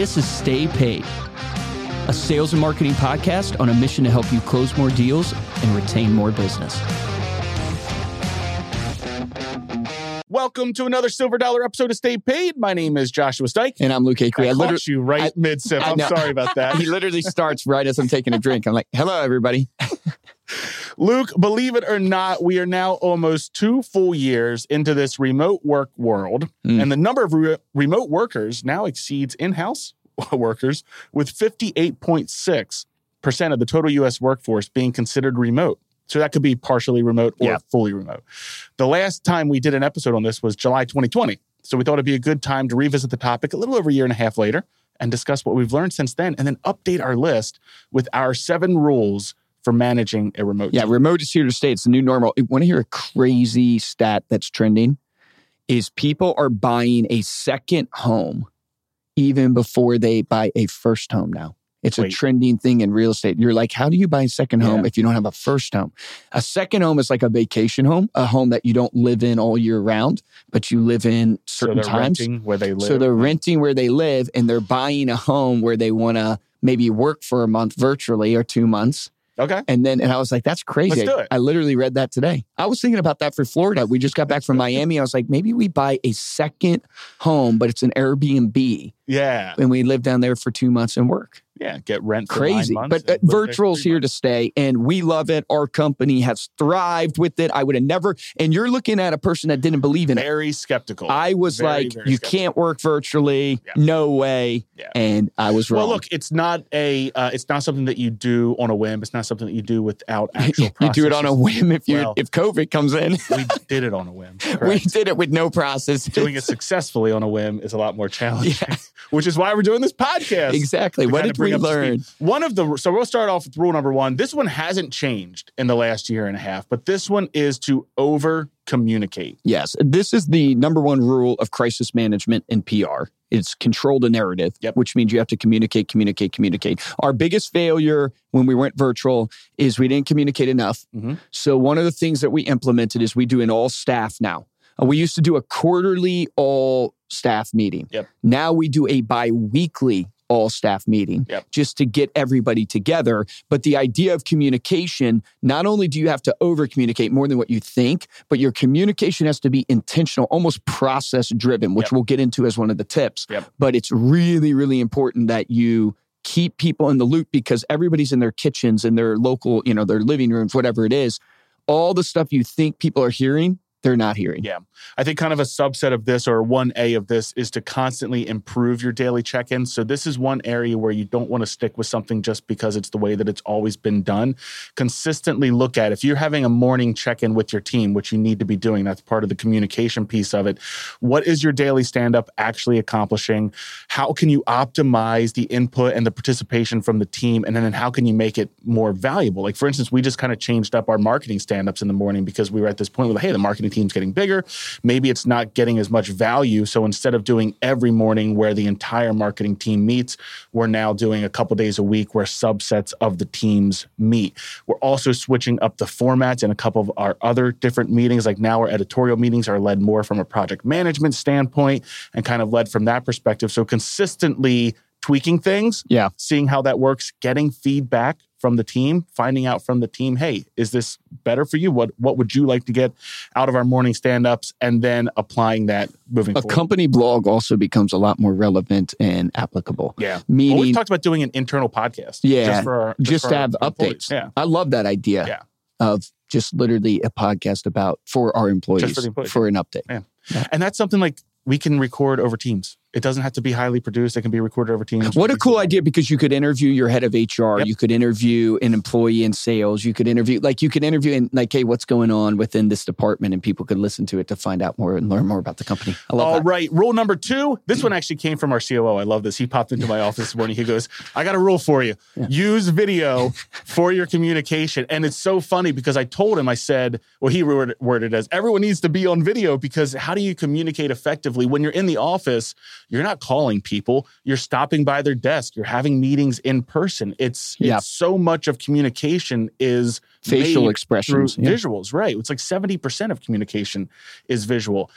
This is Stay Paid, a sales and marketing podcast on a mission to help you close more deals and retain more business. Welcome to another Silver Dollar episode of Stay Paid. My name is Joshua Steich. And I'm Luke A. Acre. I caught you right mid-sip. I'm sorry about that. He literally starts right as I'm taking a drink. I'm like, hello, everybody. Luke, believe it or not, we are now almost 2 full years into this remote work world. And the number of remote workers now exceeds in-house workers, with 58.6% of the total U.S. workforce being considered remote. So that could be partially remote or fully remote. The last time we did an episode on this was July 2020. So we thought it'd be a good time to revisit the topic a little over a year and a half later and discuss what we've learned since then, and then update our list with our 7 rules for managing a remote team. Yeah, remote is here to stay. It's the new normal. I want to hear a crazy stat that's trending is people are buying a second home even before they buy a first home now. It's a trending thing in real estate. You're like, how do you buy a second home if you don't have a first home? A second home is like a vacation home, a home that you don't live in all year round, but you live in certain times. So they're renting where they live. So they're renting where they live, and they're buying a home where they want to maybe work for a month virtually or 2 months. Okay. And I was like, that's crazy. Let's do it. I literally read that today. I was thinking about that for Florida. We just got back from Miami. I was like, maybe we buy a second home, but it's an Airbnb. Yeah. And we live down there for 2 months and work. Yeah, get rent for crazy. 9 months. But virtual's here to stay, and we love it. Our company has thrived with it. I would have never, and you're looking at a person that didn't believe in it. Very skeptical. I was very skeptical. Can't work virtually. Yeah. No way. Yeah. And I was wrong. Well, look, it's not something that you do on a whim. It's not something that you do without actual process. You do it on a whim if COVID comes in. We did it on a whim. Correct? We did it with no process. Doing it successfully on a whim is a lot more challenging, which is why we're doing this podcast. Exactly. What did we learn? So we'll start off with rule number 1. This one hasn't changed in the last year and a half, but this one is to over-communicate. Yes. This is the number 1 rule of crisis management and PR. It's control the narrative, which means you have to communicate. Our biggest failure when we went virtual is we didn't communicate enough. Mm-hmm. So one of the things that we implemented is we do an all staff now. We used to do a quarterly all staff meeting. Yep. Now we do a bi-weekly all staff meeting just to get everybody together. But the idea of communication, not only do you have to over communicate more than what you think, but your communication has to be intentional, almost process driven, which we'll get into as one of the tips. Yep. But it's really, really important that you keep people in the loop, because everybody's in their kitchens and their local, their living rooms, whatever it is. All the stuff you think people are hearing, they're not hearing. Yeah. I think kind of a subset of this, or 1A of this, is to constantly improve your daily check-ins. So this is one area where you don't want to stick with something just because it's the way that it's always been done. Consistently look at, if you're having a morning check-in with your team, which you need to be doing, that's part of the communication piece of it. What is your daily stand-up actually accomplishing? How can you optimize the input and the participation from the team? And then how can you make it more valuable? Like, for instance, we just kind of changed up our marketing stand-ups in the morning because we were at this point where, hey, the marketing team's getting bigger. Maybe it's not getting as much value. So instead of doing every morning where the entire marketing team meets, we're now doing a couple days a week where subsets of the teams meet. We're also switching up the formats in a couple of our other different meetings. Like now our editorial meetings are led more from a project management standpoint and kind of led from that perspective. So consistently tweaking things, seeing how that works, getting feedback from the team, finding out from the team, hey, is this better for you? What would you like to get out of our morning stand-ups? And then applying that moving forward. A company blog also becomes a lot more relevant and applicable. Yeah. Meaning, well, we talked about doing an internal podcast. Yeah. Just to have updates. Yeah. I love that idea of just literally a podcast for our employees. Just for the employees. For an update. Yeah. Yeah. And that's something like we can record over Teams. It doesn't have to be highly produced. It can be recorded over Teams. What a cool idea, because you could interview your head of HR. Yep. You could interview an employee in sales. You could interview, hey, what's going on within this department? And people could listen to it to find out more and learn more about the company. I love that. All right. Rule number 2. This one actually came from our COO. I love this. He popped into my office this morning. He goes, I got a rule for you. Yeah. Use video for your communication. And it's so funny because I told him, I said, well, he worded it as, everyone needs to be on video, because how do you communicate effectively when you're in the office? You're not calling people. You're stopping by their desk. You're having meetings in person. It's so much of communication is facial expressions, visuals, right? It's like 70% of communication is visual.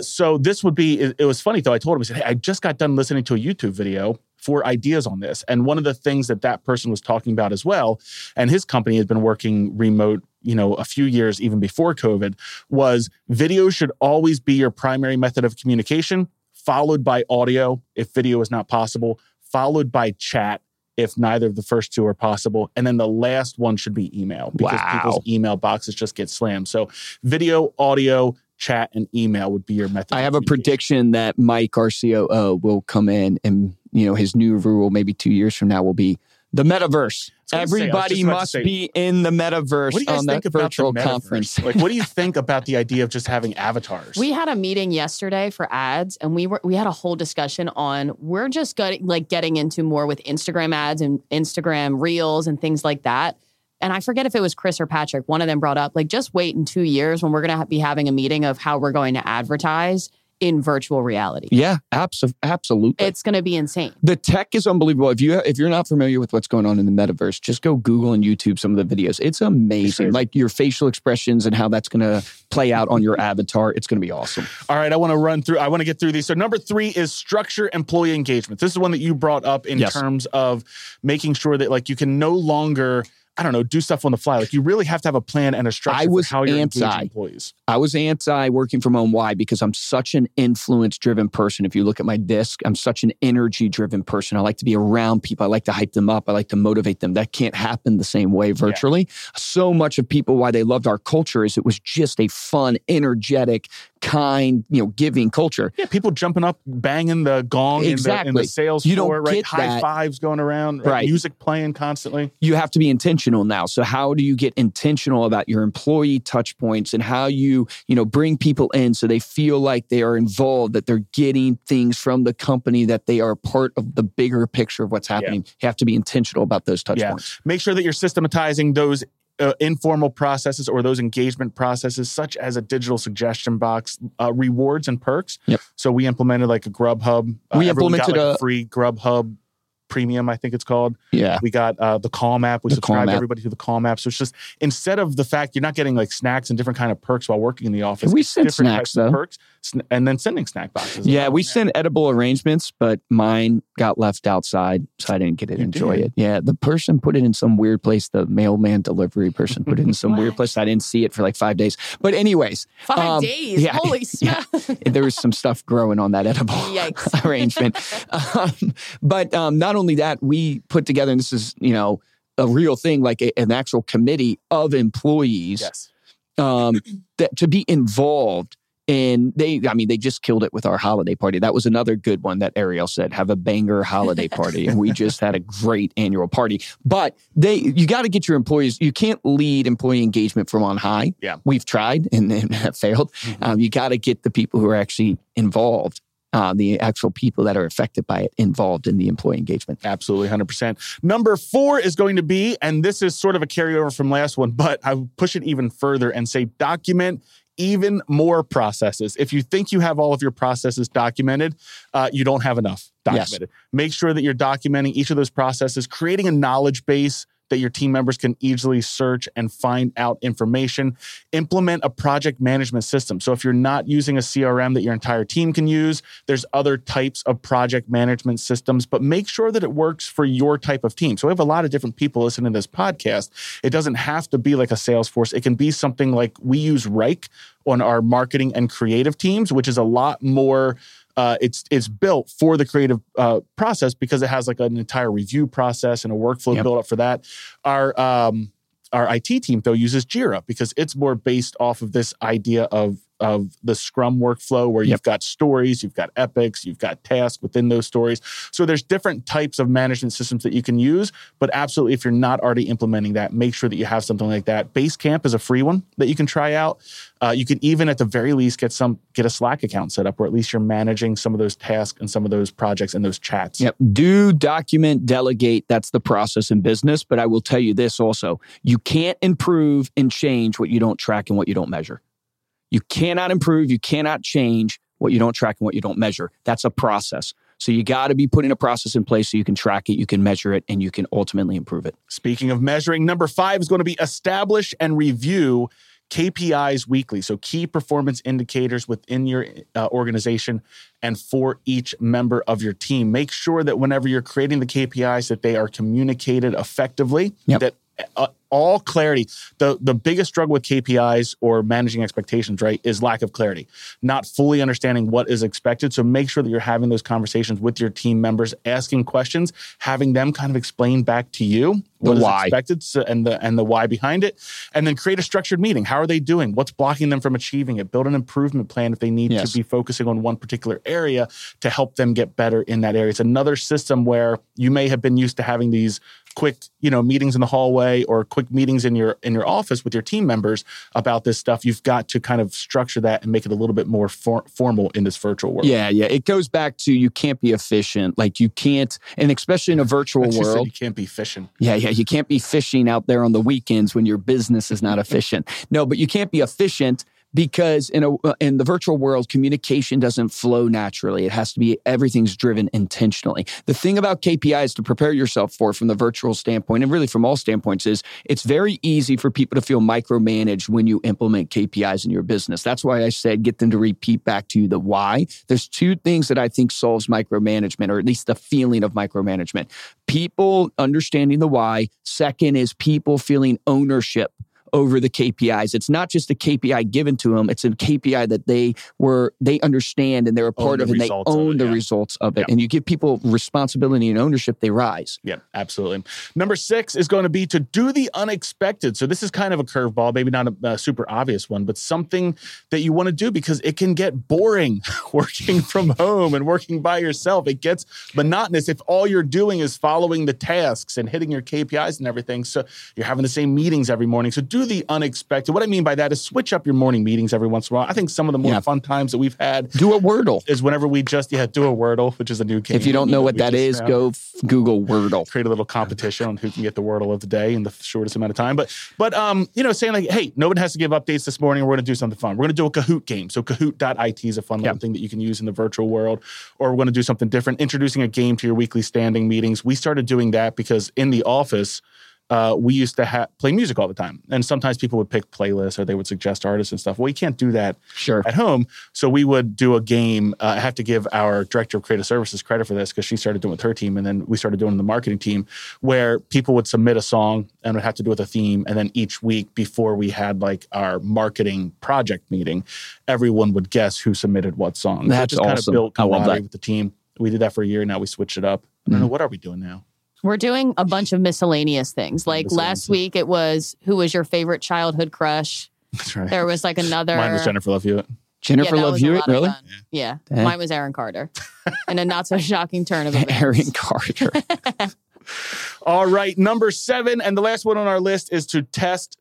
So this would be, it was funny though. I told him, I said, hey, I just got done listening to a YouTube video for ideas on this. And one of the things that that person was talking about as well, and his company had been working remote, a few years even before COVID, was video should always be your primary method of communication, followed by audio if video is not possible, followed by chat if neither of the first two are possible. And then the last one should be email, because people's email boxes just get slammed. So video, audio, chat, and email would be your method. I have a prediction that Mike, our COO, will come in and, his new rule maybe 2 years from now will be the metaverse. Everybody must be in the metaverse. What do you guys think about virtual conference? Like, what do you think about the idea of just having avatars? We had a meeting yesterday for ads, and we had a whole discussion on we're just getting into more with Instagram ads and Instagram reels and things like that. And I forget if it was Chris or Patrick. One of them brought up, just wait in 2 years when we're going to be having a meeting of how we're going to advertise in virtual reality. Yeah, absolutely. It's going to be insane. The tech is unbelievable. If you're not familiar with what's going on in the metaverse, just go Google and YouTube some of the videos. It's amazing. Like your facial expressions and how that's going to play out on your avatar. It's going to be awesome. All right, I want to get through these. So number 3 is structure employee engagement. This is one that you brought up in terms of making sure that you can no longer do stuff on the fly. You really have to have a plan and a structure for how you're engaging employees. I was anti working from home. Why? Because I'm such an influence-driven person. If you look at my disc, I'm such an energy-driven person. I like to be around people. I like to hype them up. I like to motivate them. That can't happen the same way virtually. Yeah. So much of people, why they loved our culture is it was just a fun, energetic, kind, giving culture. Yeah, people jumping up, banging the gong in the sales floor, right? High fives going around, right? Music playing constantly. You have to be intentional now. So how do you get intentional about your employee touch points and how you, bring people in so they feel like they are involved, that they're getting things from the company, that they are part of the bigger picture of what's happening. Yeah. You have to be intentional about those touch points. Make sure that you're systematizing those informal processes or those engagement processes, such as a digital suggestion box, rewards and perks. Yep. So we implemented a Grubhub. We implemented a free Grubhub Premium, I think it's called. Yeah. We got the Calm app. We subscribed everybody to the Calm app. So it's just, instead of the fact you're not getting snacks and different kind of perks while working in the office. We sent snacks though. Perks, and then sending snack boxes. Yeah, we sent edible arrangements, but mine got left outside, so I didn't get to enjoy it. Yeah, the person put it in some weird place. The mailman delivery person put it in some weird place. I didn't see it for 5 days. But anyways. 5 days? Yeah, holy smokes. Yeah, there was some stuff growing on that edible arrangement. Not only that, we put together, and this is, a real thing, an actual committee of employees that to be involved. And they just killed it with our holiday party. That was another good one that Ariel said, have a banger holiday party. And we just had a great annual party. But you got to get your employees. You can't lead employee engagement from on high. Yeah. We've tried and have failed. Mm-hmm. You got to get the people who are actually involved. The actual people that are affected by it involved in the employee engagement. Absolutely, 100%. Number 4 is going to be, and this is sort of a carryover from last one, but I would push it even further and say document even more processes. If you think you have all of your processes documented, you don't have enough documented. Yes. Make sure that you're documenting each of those processes, creating a knowledge base that your team members can easily search and find out information. Implement a project management system. So if you're not using a CRM that your entire team can use, there's other types of project management systems, but make sure that it works for your type of team. So we have a lot of different people listening to this podcast. It doesn't have to be like a Salesforce. It can be something like we use Wrike on our marketing and creative teams, which is a lot more... It's built for the creative process because it has an entire review process and a workflow built up for that. Our IT team, though, uses Jira because it's more based off of this idea of the Scrum workflow where you've got stories, you've got epics, you've got tasks within those stories. So there's different types of management systems that you can use. But absolutely, if you're not already implementing that, make sure that you have something like that. Basecamp is a free one that you can try out. You can even, at the very least, get a Slack account set up where at least you're managing some of those tasks and some of those projects and those chats. Yep. Do, document, delegate. That's the process in business. But I will tell you this also. You can't improve and change what you don't track and what you don't measure. You cannot improve, you cannot change what you don't track and what you don't measure. That's a process. So you got to be putting a process in place so you can track it, you can measure it, and you can ultimately improve it. Speaking of measuring, number 5 is going to be establish and review KPIs weekly, so key performance indicators within your organization and for each member of your team. Make sure that whenever you're creating the KPIs that they are communicated effectively, that all clarity. The biggest struggle with KPIs or managing expectations, right, is lack of clarity, not fully understanding what is expected. So make sure that you're having those conversations with your team members, asking questions, having them kind of explain back to you what is expected and the why behind it. And then create a structured meeting. How are they doing? What's blocking them from achieving it? Build an improvement plan if they need to be focusing on one particular area to help them get better in that area. It's another system where you may have been used to having these quick, meetings in the hallway or quick meetings in your office with your team members about this stuff. You've got to kind of structure that and make it a little bit more formal in this virtual world. Yeah. It goes back to you can't be efficient. Like you can't, and especially in a virtual world. You can't be fishing. Yeah. You can't be fishing out there on the weekends when your business is not efficient. No, but you can't be efficient because in the virtual world, communication doesn't flow naturally. It has to be, everything's driven intentionally. The thing about KPIs to prepare yourself for from the virtual standpoint, and really from all standpoints, is it's very easy for people to feel micromanaged when you implement KPIs in your business. That's why I said get them to repeat back to you the why. There's two things that I think solves micromanagement, or at least the feeling of micromanagement. People understanding the why. Second is people feeling ownership over the KPIs. It's not just a KPI given to them. It's a KPI that they understand and they're a part of, and they own the results of it. And you give people responsibility and ownership, they rise. Yeah, absolutely. Number 6 is going to be to do the unexpected. So this is kind of a curveball, maybe not a super obvious one, but something that you want to do because it can get boring working from home and working by yourself. It gets monotonous if all you're doing is following the tasks and hitting your KPIs and everything. So you're having the same meetings every morning. So do the unexpected. What I mean by that is switch up your morning meetings every once in a while. I think some of the more fun times that we've had. Do a Wordle. Is whenever we just, do a Wordle, which is a new game. If you don't know what that is, go Google Wordle. Create a little competition on who can get the Wordle of the day in the shortest amount of time. But saying like, hey, no one has to give updates this morning. We're going to do something fun. We're going to do a Kahoot game. So Kahoot.it is a fun little thing that you can use in the virtual world. Or we're going to do something different. Introducing a game to your weekly standing meetings. We started doing that because in the office, we used to play music all the time. And sometimes people would pick playlists or they would suggest artists and stuff. Well, you can't do that at home. So we would do a game. I have to give our director of creative services credit for this because she started doing it with her team. And then we started doing it in the marketing team where people would submit a song and would have to do with a theme. And then each week before we had like our marketing project meeting, everyone would guess who submitted what song. That's just awesome. Kind of built camaraderie with the team. We did that for a year. Now we switched it up. I don't know. What are we doing now? We're doing a bunch of miscellaneous things. Like last week, it was, who was your favorite childhood crush? That's right. There was like another... Mine was Jennifer Love Hewitt. Jennifer Love Hewitt, really? Yeah. Mine was Aaron Carter. In a not so shocking turn of events. Aaron Carter. All right. Number 7, and the last one on our list is to test.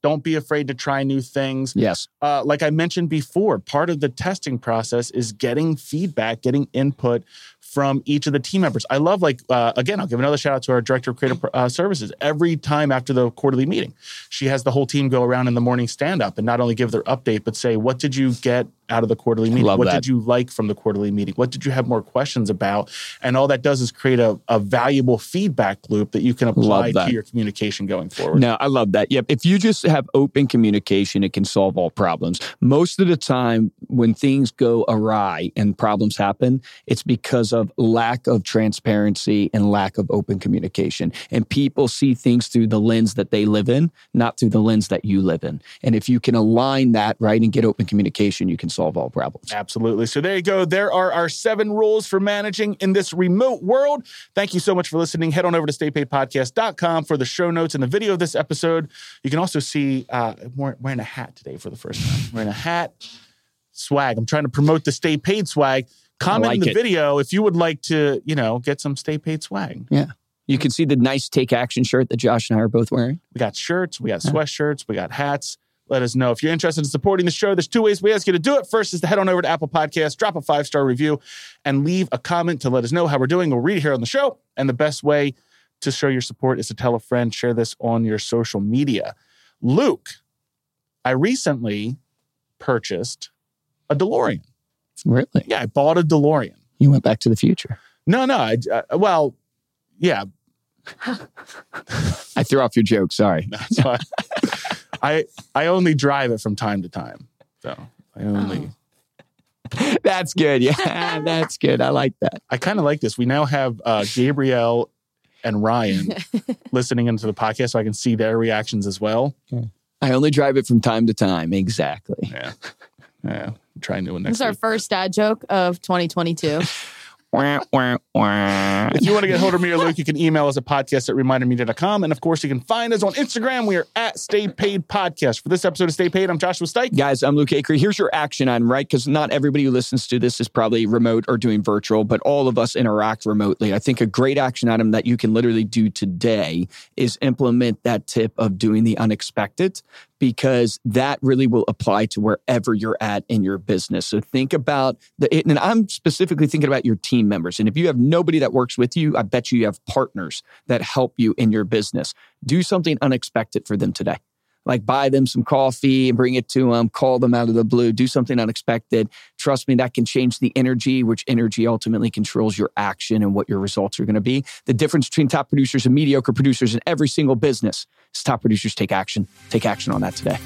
Don't be afraid to try new things. Yes. Like I mentioned before, part of the testing process is getting feedback, getting input from each of the team members. I love again, I'll give another shout out to our director of creative services. Every time after the quarterly meeting, she has the whole team go around in the morning stand up and not only give their update, but say, what did you get out of the quarterly meeting? What did you like from the quarterly meeting? What did you have more questions about? And all that does is create a valuable feedback loop that you can apply to your communication going forward. No, I love that. Yep. If you just have open communication, it can solve all problems. Most of the time when things go awry and problems happen, it's because of lack of transparency and lack of open communication. And people see things through the lens that they live in, not through the lens that you live in. And if you can align that, right, and get open communication, you can solve all problems. Absolutely. So there you go. There are our 7 rules for managing in this remote world. Thank you so much for listening. Head on over to staypaidpodcast.com for the show notes and the video of this episode. You can also see wearing a hat today for the first time. Wearing a hat. Swag. I'm trying to promote the Stay Paid swag. Comment in the video if you would like to, get some Stay Paid swag. Yeah. You can see the nice Take Action shirt that Josh and I are both wearing. We got shirts. We got sweatshirts. We got hats. Let us know. If you're interested in supporting the show, there's 2 ways we ask you to do it. First is to head on over to Apple Podcasts, drop a 5-star review, and leave a comment to let us know how we're doing. We'll read it here on the show. And the best way to show your support is to tell a friend, share this on your social media. Luke, I recently purchased a DeLorean. Really? Yeah, I bought a DeLorean. You went Back to the Future. No. Well, yeah. I threw off your joke. Sorry. No, I only drive it from time to time. So I only. Oh. That's good. Yeah, that's good. I like that. I kind of like this. We now have Gabrielle and Ryan listening into the podcast, so I can see their reactions as well. Yeah. I only drive it from time to time. Exactly. Yeah. Yeah. I'm trying to do it next week. This is our first dad joke of 2022. If you want to get hold of me or Luke, you can email us at podcast@remindermedia.com. And of course, you can find us on Instagram. We are at Stay Paid Podcast. For this episode of Stay Paid, I'm Joshua Steich. Guys, I'm Luke Acre. Here's your action item, right? Because not everybody who listens to this is probably remote or doing virtual, but all of us interact remotely. I think a great action item that you can literally do today is implement that tip of doing the unexpected, because that really will apply to wherever you're at in your business. So think about and I'm specifically thinking about your team members. And if you have nobody that works with you, I bet you have partners that help you in your business. Do something unexpected for them today. Like buy them some coffee and bring it to them, call them out of the blue, do something unexpected. Trust me, that can change the energy, which energy ultimately controls your action and what your results are going to be. The difference between top producers and mediocre producers in every single business is top producers take action. Take action on that today.